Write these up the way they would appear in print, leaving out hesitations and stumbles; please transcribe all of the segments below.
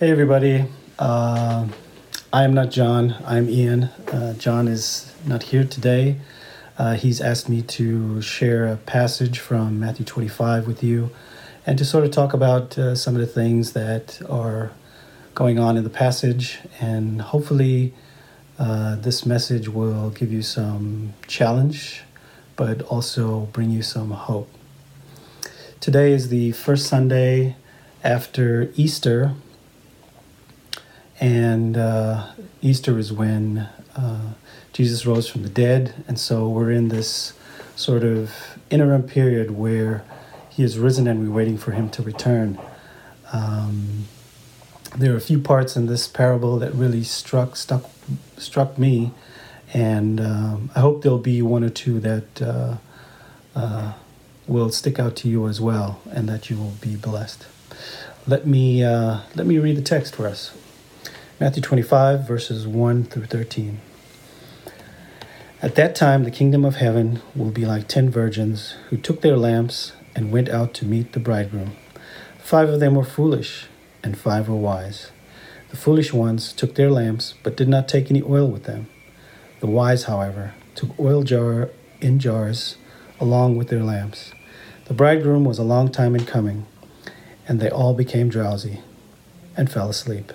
Hey everybody, I am not John, I'm Ian. John is not here today. He's asked me to share a passage from Matthew 25 with you and to sort of talk about some of the things that are going on in the passage, and hopefully this message will give you some challenge but also bring you some hope. Today is the first Sunday after Easter, and Easter is when Jesus rose from the dead, and so we're in this sort of interim period where he is risen and we're waiting for him to return. There are a few parts in this parable that really struck me, and I hope there'll be one or two that will stick out to you as well, and that you will be blessed. Let me read the text for us. Matthew 25, verses 1 through 13. At that time, the kingdom of heaven will be like 10 virgins who took their lamps and went out to meet the bridegroom. 5 of them were foolish, and 5 were wise. The foolish ones took their lamps, but did not take any oil with them. The wise, however, took oil in jars along with their lamps. The bridegroom was a long time in coming, and they all became drowsy and fell asleep.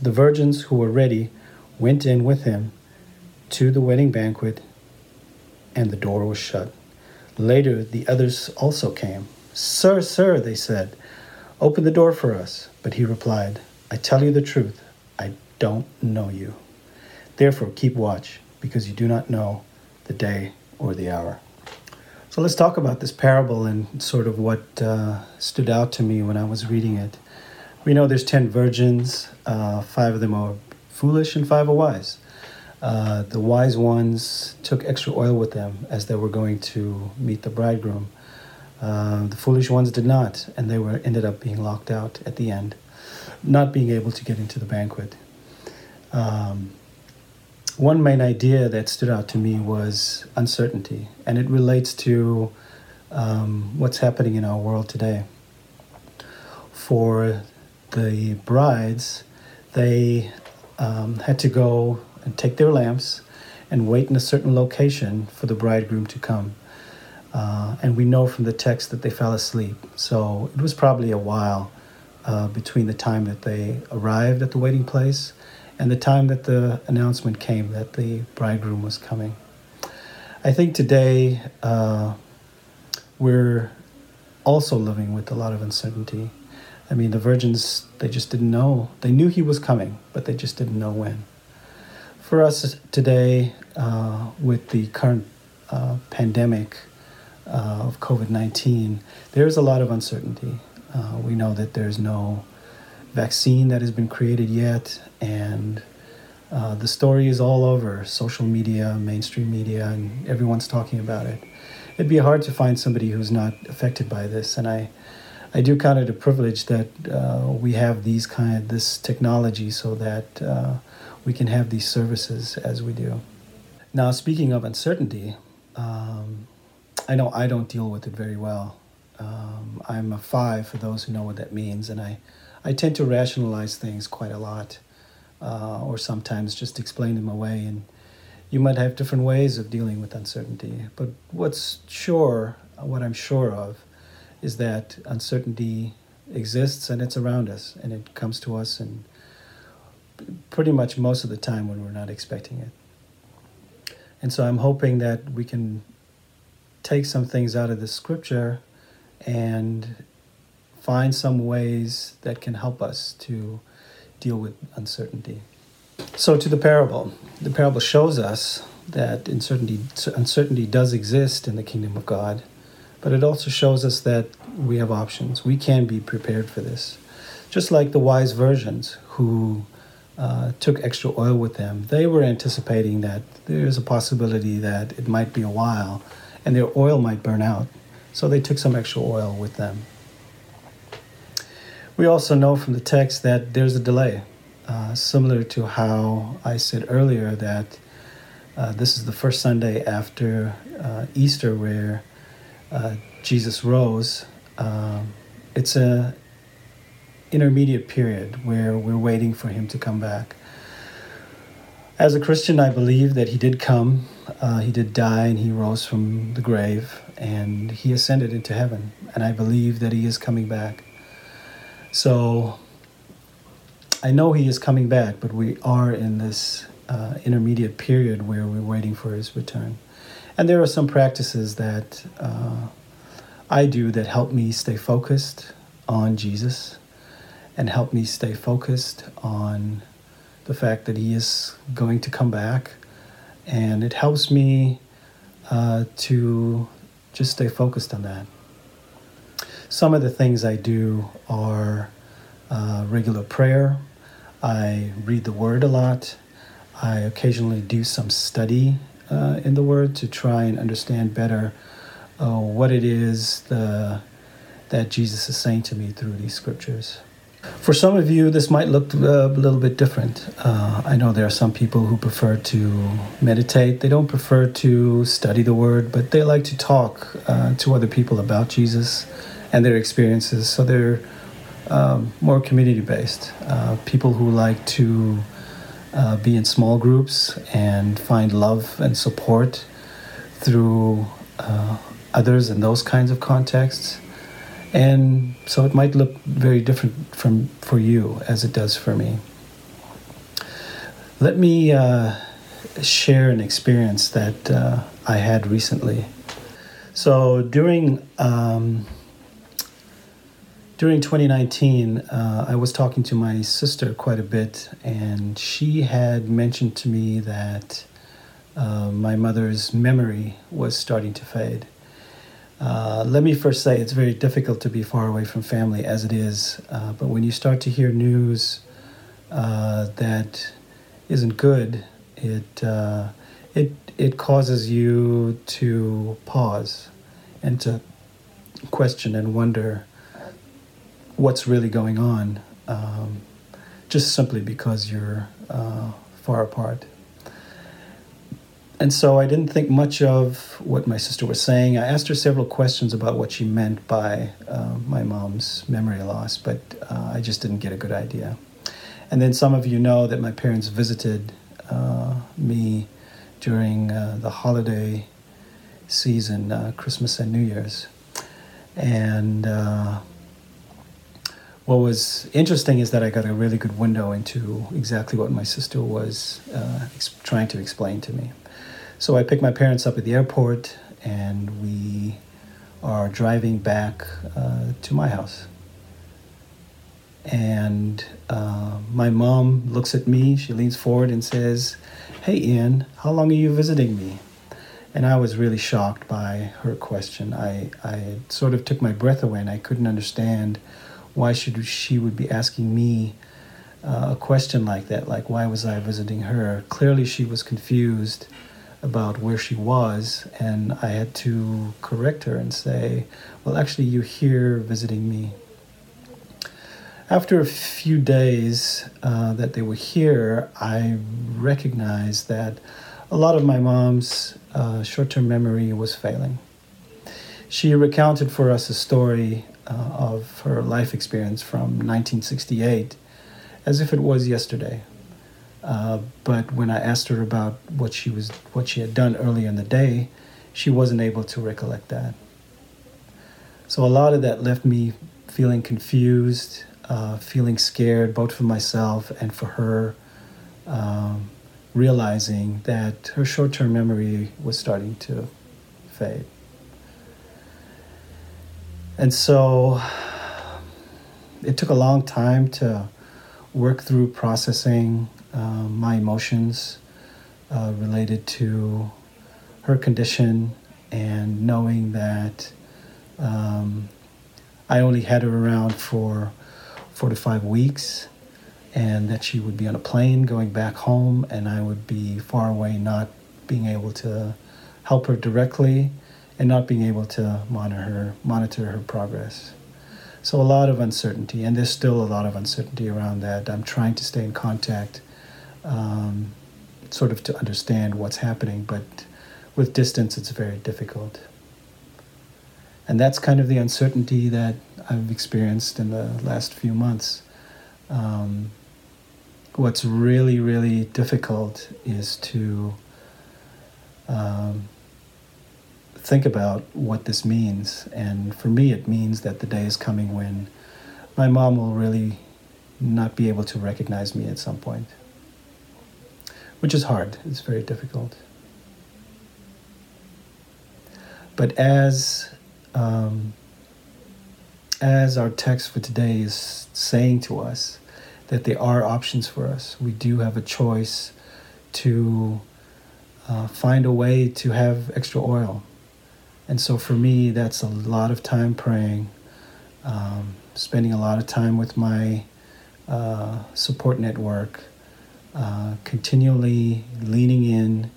The virgins who were ready went in with him to the wedding banquet, and the door was shut. Later, the others also came. "Sir, sir," they said, "open the door for us." But he replied, "I tell you the truth, I don't know you. Therefore, keep watch, because you do not know the day or the hour." So let's talk about this parable and sort of what stood out to me when I was reading it. We know there's 10 virgins, 5 of them are foolish and 5 are wise. The wise ones took extra oil with them as they were going to meet the bridegroom. The foolish ones did not, and they ended up being locked out at the end, not being able to get into the banquet. One main idea that stood out to me was uncertainty, and it relates to what's happening in our world today. For the brides, they had to go and take their lamps and wait in a certain location for the bridegroom to come. And we know from the text that they fell asleep. So it was probably a while between the time that they arrived at the waiting place and the time that the announcement came that the bridegroom was coming. I think today we're also living with a lot of uncertainty. I mean, the virgins, they just didn't know. They knew he was coming, but they just didn't know when. For us today, with the current pandemic of COVID-19, there's a lot of uncertainty. We know that there's no vaccine that has been created yet, and the story is all over social media, mainstream media, and everyone's talking about it. It'd be hard to find somebody who's not affected by this, and I do count it a privilege that we have this technology so that we can have these services as we do. Now, speaking of uncertainty, I know I don't deal with it very well. I'm a 5 for those who know what that means, and I tend to rationalize things quite a lot, or sometimes just explain them away. And you might have different ways of dealing with uncertainty, but what I'm sure of, is that uncertainty exists and it's around us and it comes to us, and pretty much most of the time when we're not expecting it. And so I'm hoping that we can take some things out of the scripture and find some ways that can help us to deal with uncertainty. So to the parable. The parable shows us that uncertainty does exist in the kingdom of God, but it also shows us that we have options. We can be prepared for this. Just like the wise virgins who took extra oil with them, they were anticipating that there's a possibility that it might be a while and their oil might burn out. So they took some extra oil with them. We also know from the text that there's a delay, similar to how I said earlier that this is the first Sunday after Easter where Jesus rose. It's an intermediate period where we're waiting for him to come back. As a Christian, I believe that he did come, he did die, and he rose from the grave, and he ascended into heaven. And I believe that he is coming back. So I know he is coming back, but we are in this intermediate period where we're waiting for his return. And there are some practices that I do that help me stay focused on Jesus and help me stay focused on the fact that he is going to come back, and it helps me to just stay focused on that. Some of the things I do are regular prayer. I read the Word a lot. I occasionally do some study in the Word to try and understand better what it is that Jesus is saying to me through these scriptures. For some of you, this might look a little bit different. I know there are some people who prefer to meditate. They don't prefer to study the Word, but they like to talk to other people about Jesus and their experiences. So they're more community-based. People who like to be in small groups and find love and support through others in those kinds of contexts. And so it might look very different for you as it does for me. Let me share an experience that I had recently. So during 2019, I was talking to my sister quite a bit, and she had mentioned to me that my mother's memory was starting to fade. Let me first say it's very difficult to be far away from family as it is, but when you start to hear news that isn't good, it causes you to pause and to question and wonder what's really going on, just simply because you're far apart. And so I didn't think much of what my sister was saying. I asked her several questions about what she meant by my mom's memory loss, but I just didn't get a good idea. And then some of you know that my parents visited me during the holiday season, Christmas and New Year's. And what was interesting is that I got a really good window into exactly what my sister was trying to explain to me. So I picked my parents up at the airport, and we are driving back to my house. And my mom looks at me, she leans forward and says, "Hey Ian, how long are you visiting me?" And I was really shocked by her question. I sort of took my breath away, and I couldn't understand why she would be asking me a question like that, like why was I visiting her? Clearly she was confused about where she was, and I had to correct her and say, well, actually, you're here visiting me. After a few days that they were here, I recognized that a lot of my mom's short-term memory was failing. She recounted for us a story of her life experience from 1968 as if it was yesterday. But when I asked her about what she had done earlier in the day, she wasn't able to recollect that. So a lot of that left me feeling confused, feeling scared, both for myself and for her, realizing that her short-term memory was starting to fade. And so it took a long time to work through processing my emotions related to her condition, and knowing that I only had her around for 4 to 5 weeks, and that she would be on a plane going back home and I would be far away, not being able to help her directly and not being able to monitor her progress. So a lot of uncertainty, and there's still a lot of uncertainty around that. I'm trying to stay in contact, sort of to understand what's happening, but with distance it's very difficult. And that's kind of the uncertainty that I've experienced in the last few months. What's really, really difficult is to think about what this means. And for me, it means that the day is coming when my mom will really not be able to recognize me at some point, which is hard. It's very difficult. But as our text for today is saying to us, that there are options for us. We do have a choice to find a way to have extra oil. And so for me, that's a lot of time praying, spending a lot of time with my support network, continually leaning in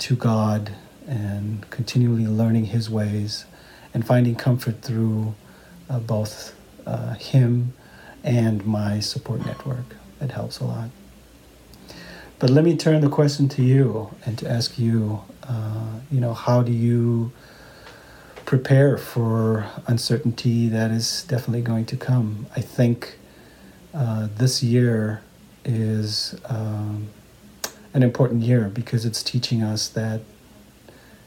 to God and continually learning His ways and finding comfort through both Him and my support network. It helps a lot. But let me turn the question to you and to ask you, how do you prepare for uncertainty that is definitely going to come? I think this year is an important year because it's teaching us that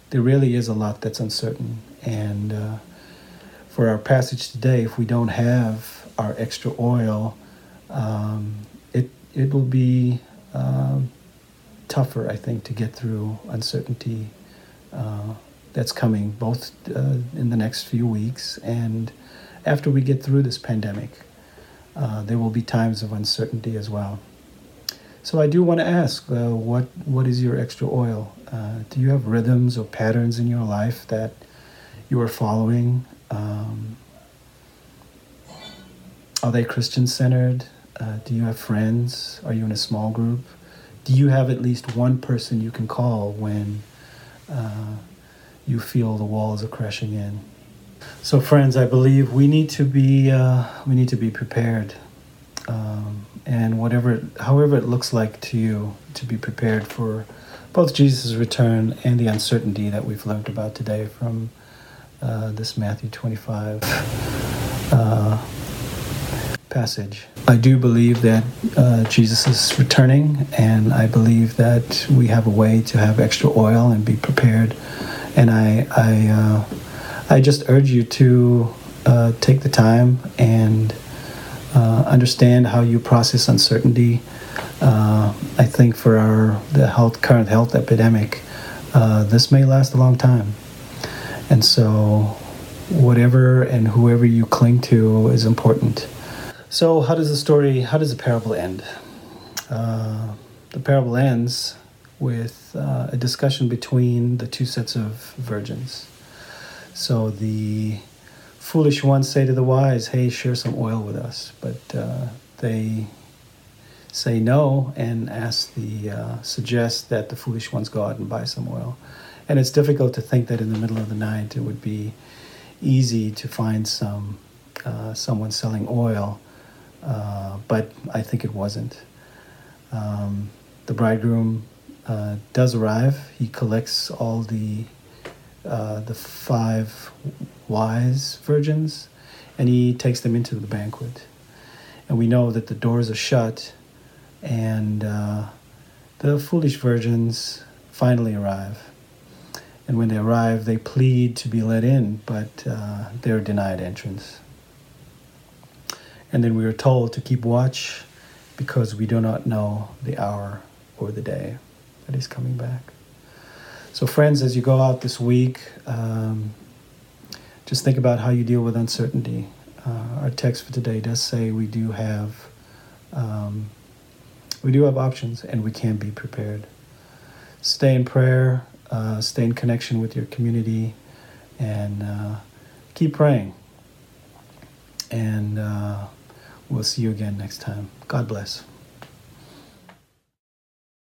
there really is a lot that's uncertain. And for our passage today, if we don't have our extra oil, it will be tougher, I think, to get through uncertainty that's coming, both in the next few weeks and after we get through this pandemic. There will be times of uncertainty as well. So I do want to ask, what is your extra oil? Do you have rhythms or patterns in your life that you are following? Are they Christian-centered? Do you have friends? Are you in a small group? Do you have at least one person you can call when you feel the walls are crashing in? So, friends, I believe we need to be prepared, and however it looks like to you, to be prepared for both Jesus' return and the uncertainty that we've learned about today from this Matthew 25 passage. I do believe that Jesus is returning, and I believe that we have a way to have extra oil and be prepared. And I just urge you to take the time and understand how you process uncertainty. I think for the current health epidemic, this may last a long time. And so whatever and whoever you cling to is important. So how does the parable end? The parable ends with a discussion between the two sets of virgins. So the foolish ones say to the wise, hey, share some oil with us. But they say no and suggest that the foolish ones go out and buy some oil. And it's difficult to think that in the middle of the night it would be easy to find someone selling oil, but I think it wasn't. The bridegroom does arrive. He collects all the five wise virgins, and he takes them into the banquet. And we know that the doors are shut, and the foolish virgins finally arrive. And when they arrive, they plead to be let in, but they're denied entrance. And then we are told to keep watch because we do not know the hour or the day that he's coming back. So friends, as you go out this week, just think about how you deal with uncertainty. Our text for today does say we do have options and we can be prepared. Stay in prayer. Stay in connection with your community, and keep praying. And we'll see you again next time. God bless.